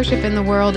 Worship in the World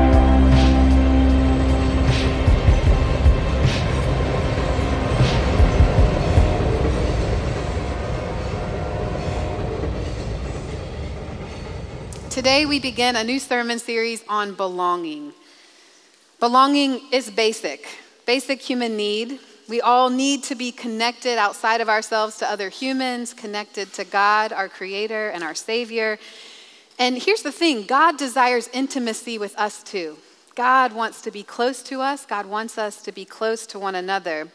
Today we begin a new sermon series on belonging. Belonging is basic human need. We all need to be connected outside of ourselves to other humans, connected to God, our Creator and our Savior. And here's the thing, God desires intimacy with us too. God wants to be close to us. God wants us to be close to one another.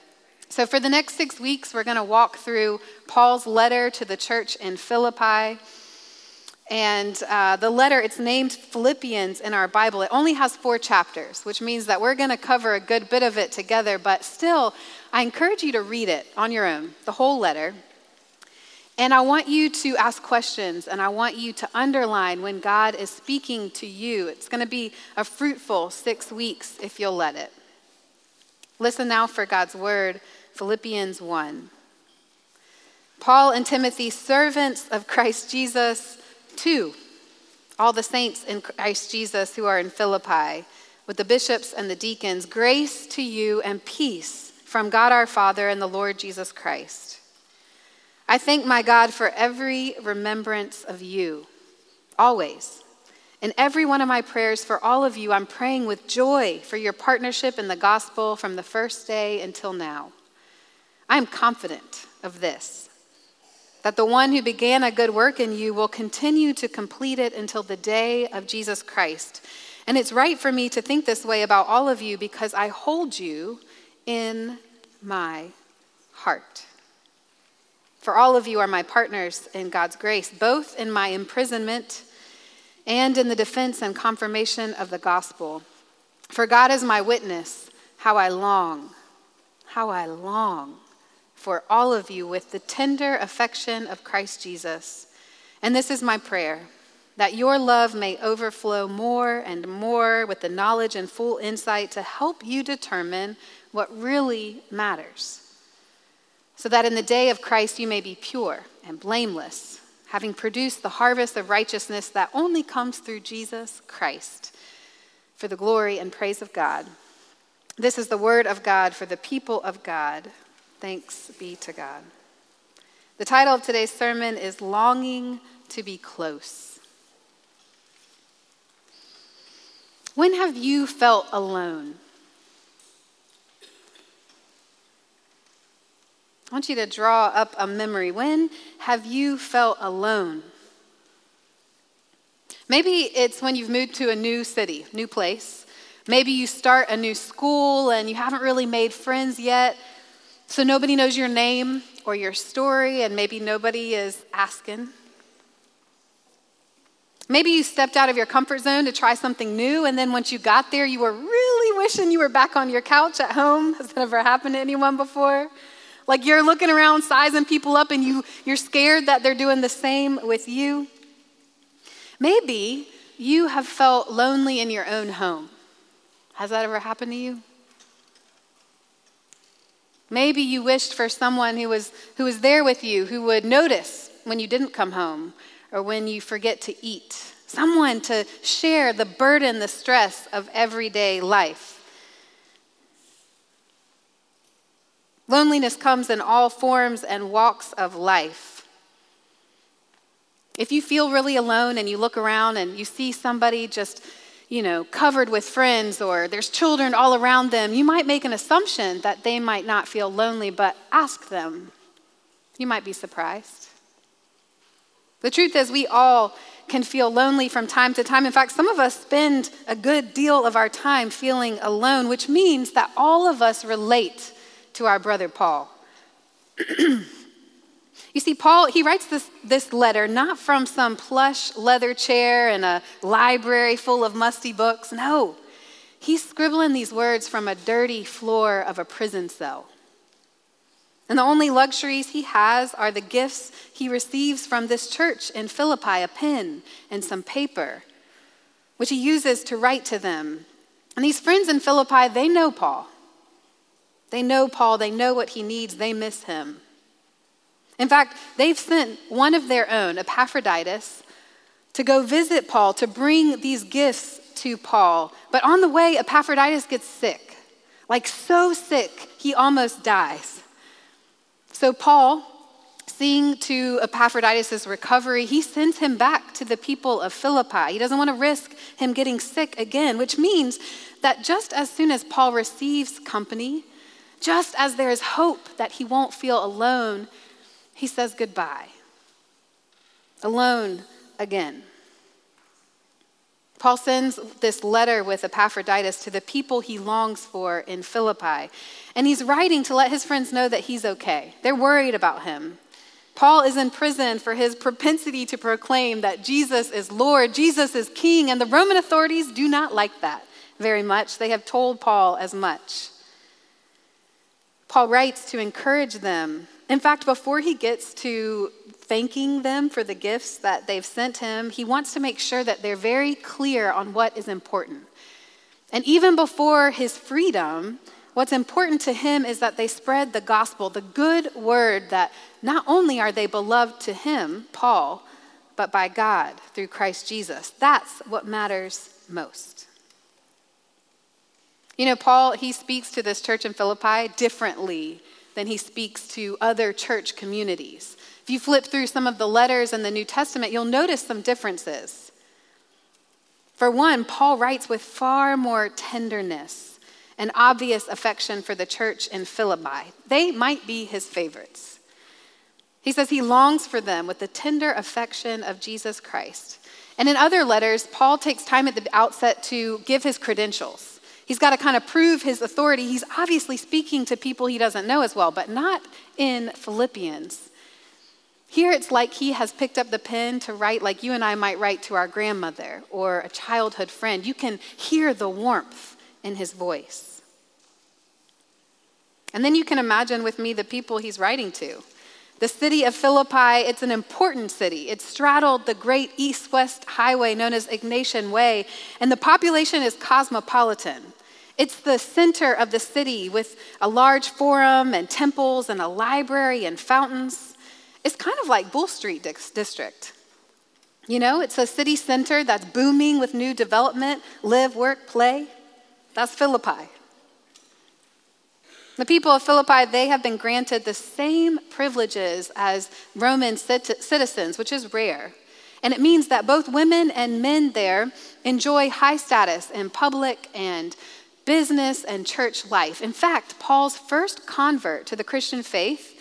So for the next 6 weeks, we're going to walk through Paul's letter to the church in Philippi. And the letter, it's named Philippians in our Bible. It only has 4 chapters, which means that we're going to cover a good bit of it together. But still, I encourage you to read it on your own, the whole letter. And I want you to ask questions, and I want you to underline when God is speaking to you. It's going to be a fruitful 6 weeks if you'll let it. Listen now for God's word, Philippians 1. Paul and Timothy, servants of Christ Jesus, to all the saints in Christ Jesus who are in Philippi, with the bishops and the deacons, grace to you and peace from God our Father and the Lord Jesus Christ. I thank my God for every remembrance of you, always. In every one of my prayers for all of you, I'm praying with joy for your partnership in the gospel from the first day until now. I am confident of this, that the one who began a good work in you will continue to complete it until the day of Jesus Christ. And it's right for me to think this way about all of you because I hold you in my heart. For all of you are my partners in God's grace, both in my imprisonment and in the defense and confirmation of the gospel. For God is my witness, how I long for all of you with the tender affection of Christ Jesus. And this is my prayer, that your love may overflow more and more with the knowledge and full insight to help you determine what really matters, so that in the day of Christ you may be pure and blameless, having produced the harvest of righteousness that only comes through Jesus Christ, for the glory and praise of God. This is the word of God for the people of God. Thanks be to God. The title of today's sermon is Longing to be Close. When have you felt alone? I want you to draw up a memory. When have you felt alone? Maybe it's when you've moved to a new city, new place. Maybe you start a new school and you haven't really made friends yet. So nobody knows your name or your story, and maybe nobody is asking. Maybe you stepped out of your comfort zone to try something new, and then once you got there, you were really wishing you were back on your couch at home. Has that ever happened to anyone before? Like you're looking around, sizing people up, and you're scared that they're doing the same with you. Maybe you have felt lonely in your own home. Has that ever happened to you? Maybe you wished for someone who was there with you, who would notice when you didn't come home or when you forget to eat. Someone to share the burden, the stress of everyday life. Loneliness comes in all forms and walks of life. If you feel really alone and you look around and you see somebody just covered with friends, or there's children all around them, you might make an assumption that they might not feel lonely, but ask them. You might be surprised. The truth is, we all can feel lonely from time to time. In fact, some of us spend a good deal of our time feeling alone, which means that all of us relate to our brother Paul. You see, Paul, he writes this letter not from some plush leather chair in a library full of musty books. No, he's scribbling these words from a dirty floor of a prison cell. And the only luxuries he has are the gifts he receives from this church in Philippi, a pen and some paper, which he uses to write to them. And these friends in Philippi, they know Paul. They know Paul. They know what he needs. They miss him. In fact, they've sent one of their own, Epaphroditus, to go visit Paul, to bring these gifts to Paul. But on the way, Epaphroditus gets sick, like so sick, he almost dies. So Paul, seeing to Epaphroditus' recovery, he sends him back to the people of Philippi. He doesn't want to risk him getting sick again, which means that just as soon as Paul receives company, just as there is hope that he won't feel alone, he says goodbye. Alone again. Paul sends this letter with Epaphroditus to the people he longs for in Philippi. And he's writing to let his friends know that he's okay. They're worried about him. Paul is in prison for his propensity to proclaim that Jesus is Lord, Jesus is King, and the Roman authorities do not like that very much. They have told Paul as much. Paul writes to encourage them. In fact, before he gets to thanking them for the gifts that they've sent him, he wants to make sure that they're very clear on what is important. And even before his freedom, what's important to him is that they spread the gospel, the good word that not only are they beloved to him, Paul, but by God through Christ Jesus. That's what matters most. You know, Paul, he speaks to this church in Philippi differently than he speaks to other church communities. If you flip through some of the letters in the New Testament, you'll notice some differences. For one, Paul writes with far more tenderness and obvious affection for the church in Philippi. They might be his favorites. He says he longs for them with the tender affection of Jesus Christ. And in other letters, Paul takes time at the outset to give his credentials. He's got to kind of prove his authority. He's obviously speaking to people he doesn't know as well, but not in Philippians. Here it's like he has picked up the pen to write like you and I might write to our grandmother or a childhood friend. You can hear the warmth in his voice. And then you can imagine with me the people he's writing to. The city of Philippi, it's an important city. It straddled the great east-west highway known as Ignatian Way, and the population is cosmopolitan. It's the center of the city with a large forum and temples and a library and fountains. It's kind of like Bull Street District. You know, it's a city center that's booming with new development, live, work, play. That's Philippi. The people of Philippi, they have been granted the same privileges as Roman citizens, which is rare. And it means that both women and men there enjoy high status in public and business and church life. In fact, Paul's first convert to the Christian faith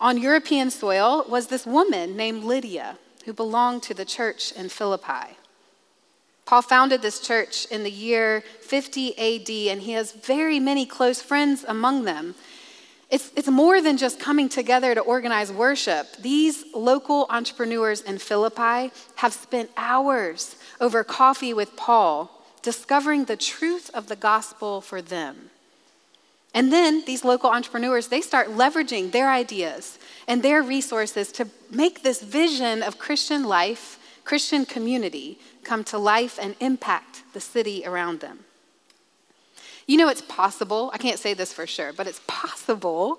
on European soil was this woman named Lydia, who belonged to the church in Philippi. Paul founded this church in the year 50 AD, and he has very many close friends among them. It's more than just coming together to organize worship. These local entrepreneurs in Philippi have spent hours over coffee with Paul, discovering the truth of the gospel for them. And then these local entrepreneurs, they start leveraging their ideas and their resources to make this vision of Christian life, Christian community, come to life and impact the city around them. You know, it's possible, I can't say this for sure, but it's possible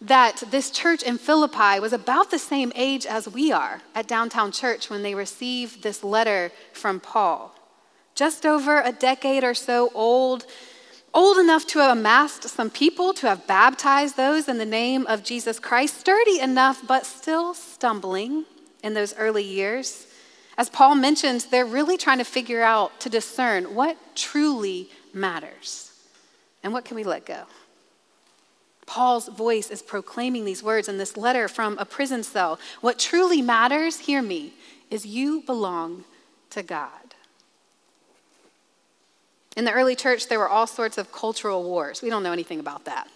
that this church in Philippi was about the same age as we are at Downtown Church when they received this letter from Paul. Just over a decade or so old enough to have amassed some people, to have baptized those in the name of Jesus Christ, sturdy enough but still stumbling in those early years. As Paul mentions, they're really trying to figure out, to discern what truly matters and what can we let go. Paul's voice is proclaiming these words in this letter from a prison cell. What truly matters, hear me, is you belong to God. In the early church, there were all sorts of cultural wars. We don't know anything about that.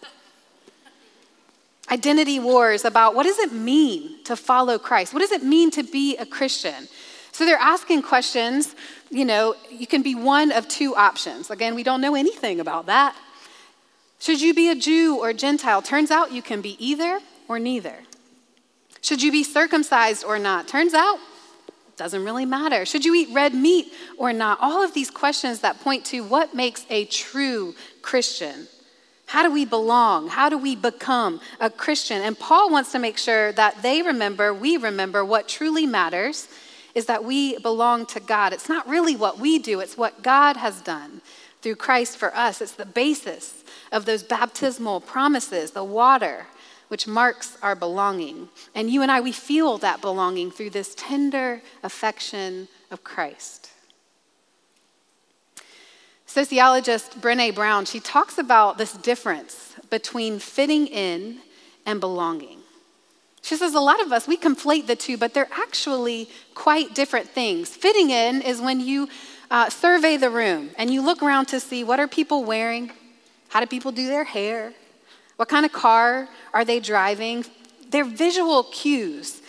Identity wars about what does it mean to follow Christ? What does it mean to be a Christian? So they're asking questions, you know, you can be one of two options. Again, we don't know anything about that. Should you be a Jew or a Gentile? Turns out you can be either or neither. Should you be circumcised or not? Turns out it doesn't really matter. Should you eat red meat or not? All of these questions that point to what makes a true Christian. How do we belong? How do we become a Christian? And Paul wants to make sure that we remember what truly matters is that we belong to God. It's not really what we do, it's what God has done through Christ for us. It's the basis of those baptismal promises, the water, which marks our belonging. And you and I, we feel that belonging through this tender affection of Christ. Sociologist Brené Brown, she talks about this difference between fitting in and belonging. She says a lot of us, we conflate the two, but they're actually quite different things. Fitting in is when you survey the room and you look around to see what are people wearing, how do people do their hair, what kind of car are they driving? They're visual cues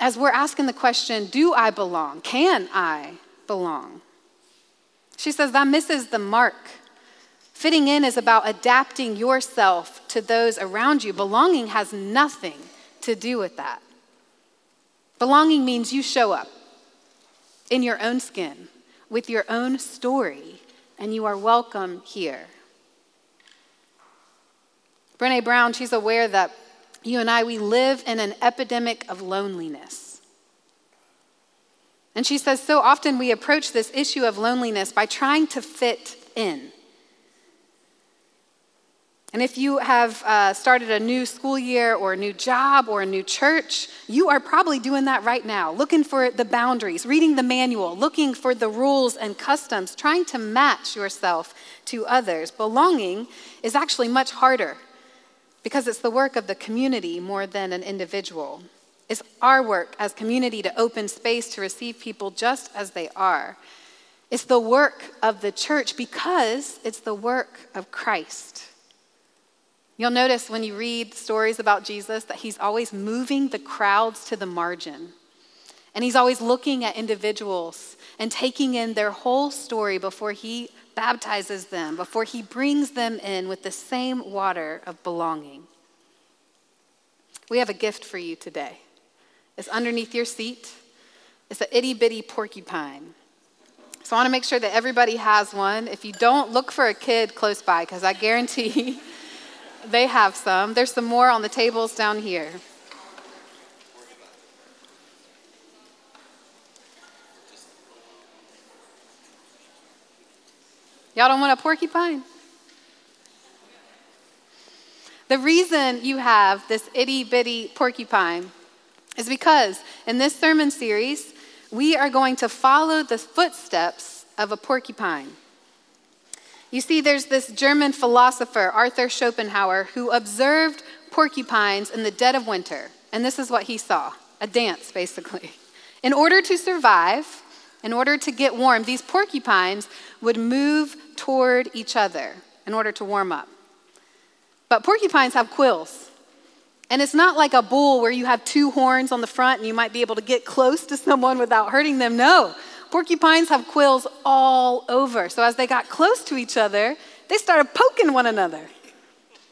as we're asking the question, do I belong? Can I belong? She says that misses the mark. Fitting in is about adapting yourself to those around you. Belonging has nothing to do with that. Belonging means you show up in your own skin with your own story, and you are welcome here. Brené Brown, she's aware that you and I, we live in an epidemic of loneliness. And she says so often we approach this issue of loneliness by trying to fit in. And if you have started a new school year or a new job or a new church, you are probably doing that right now, looking for the boundaries, reading the manual, looking for the rules and customs, trying to match yourself to others. Belonging is actually much harder, because it's the work of the community more than an individual. It's our work as community to open space to receive people just as they are. It's the work of the church because it's the work of Christ. You'll notice when you read stories about Jesus that he's always moving the crowds to the margin. And he's always looking at individuals and taking in their whole story before he baptizes them, before he brings them in with the same water of belonging. We have a gift for you today. It's underneath your seat. It's an itty bitty porcupine. So I want to make sure that everybody has one. If you don't, look for a kid close by, because I guarantee they have some. There's some more on the tables down here. Y'all don't want a porcupine? The reason you have this itty bitty porcupine is because in this sermon series, we are going to follow the footsteps of a porcupine. You see, there's this German philosopher, Arthur Schopenhauer, who observed porcupines in the dead of winter. And this is what he saw, a dance, basically. In order to survive, in order to get warm, these porcupines would move toward each other in order to warm up. But porcupines have quills. And it's not like a bull where you have two horns on the front and you might be able to get close to someone without hurting them. No, porcupines have quills all over. So as they got close to each other, they started poking one another,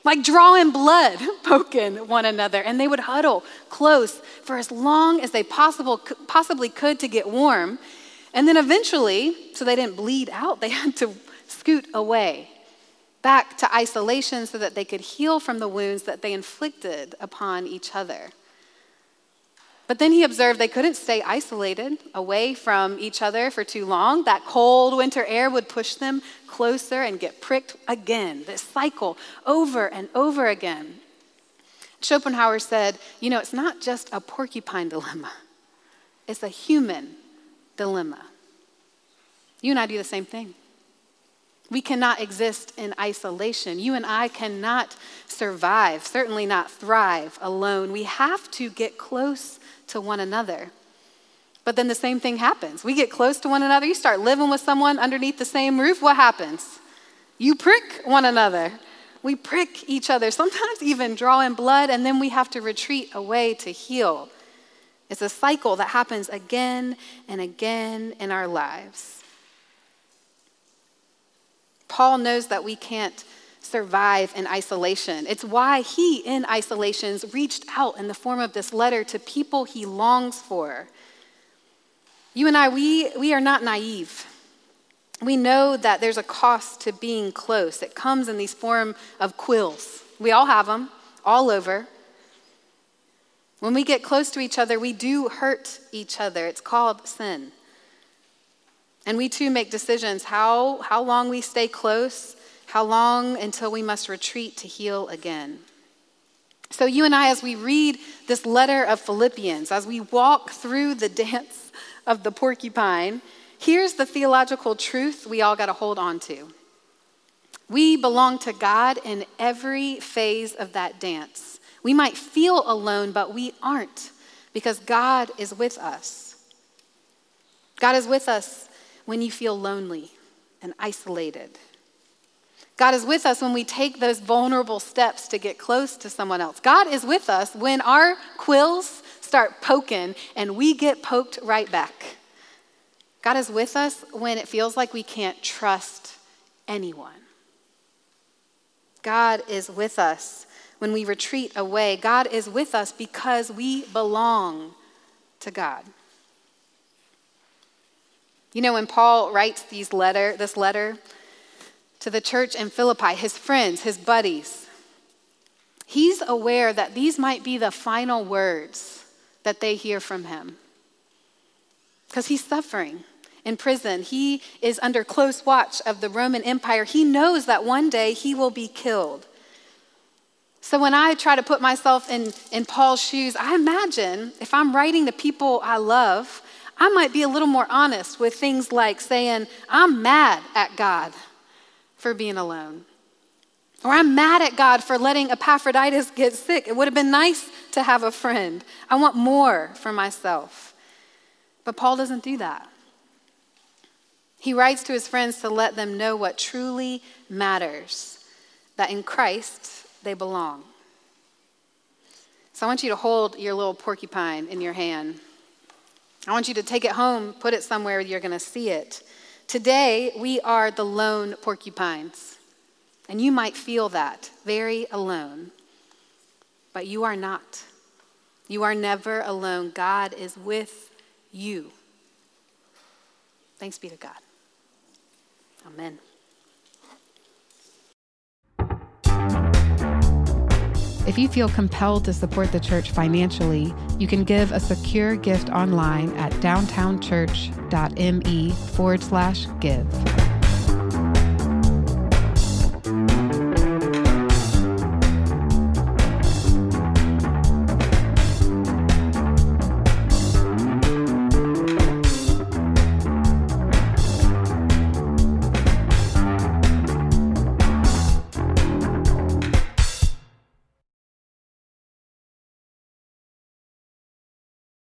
like drawing blood, poking one another. And they would huddle close for as long as they possibly could to get warm. And then eventually, so they didn't bleed out, they had to scoot away back to isolation so that they could heal from the wounds that they inflicted upon each other. But then he observed they couldn't stay isolated away from each other for too long. That cold winter air would push them closer and get pricked again, this cycle over and over again. Schopenhauer said, you know, it's not just a porcupine dilemma. It's a human dilemma. You and I do the same thing. We cannot exist in isolation. You and I cannot survive, certainly not thrive alone. We have to get close to one another. But then the same thing happens. We get close to one another. You start living with someone underneath the same roof. What happens? You prick one another. We prick each other, sometimes even draw in blood, and then we have to retreat away to heal. It's a cycle that happens again and again in our lives. Paul knows that we can't survive in isolation. It's why he, in isolation, reached out in the form of this letter to people he longs for. You and I, we are not naive. We know that there's a cost to being close. It comes in these form of quills. We all have them, all over. When we get close to each other, we do hurt each other. It's called sin. And we too make decisions how long we stay close, how long until we must retreat to heal again. So you and I, as we read this letter of Philippians, as we walk through the dance of the porcupine, here's the theological truth we all got to hold on to. We belong to God in every phase of that dance. We might feel alone, but we aren't, because God is with us. God is with us when you feel lonely and isolated. God is with us when we take those vulnerable steps to get close to someone else. God is with us when our quills start poking and we get poked right back. God is with us when it feels like we can't trust anyone. God is with us when we retreat away. God is with us because we belong to God. You know, when Paul writes this letter to the church in Philippi, his friends, his buddies, he's aware that these might be the final words that they hear from him, because he's suffering. In prison, he is under close watch of the Roman Empire. He knows that one day he will be killed. So when I try to put myself in Paul's shoes, I imagine if I'm writing to people I love, I might be a little more honest with things like saying, I'm mad at God for being alone. Or I'm mad at God for letting Epaphroditus get sick. It would have been nice to have a friend. I want more for myself. But Paul doesn't do that. He writes to his friends to let them know what truly matters, that in Christ they belong. So I want you to hold your little porcupine in your hand. I want you to take it home, put it somewhere you're going to see it. Today, we are the lone porcupines, and you might feel that, very alone, but you are not. You are never alone. God is with you. Thanks be to God. Amen. If you feel compelled to support the church financially, you can give a secure gift online at downtownchurch.me/give.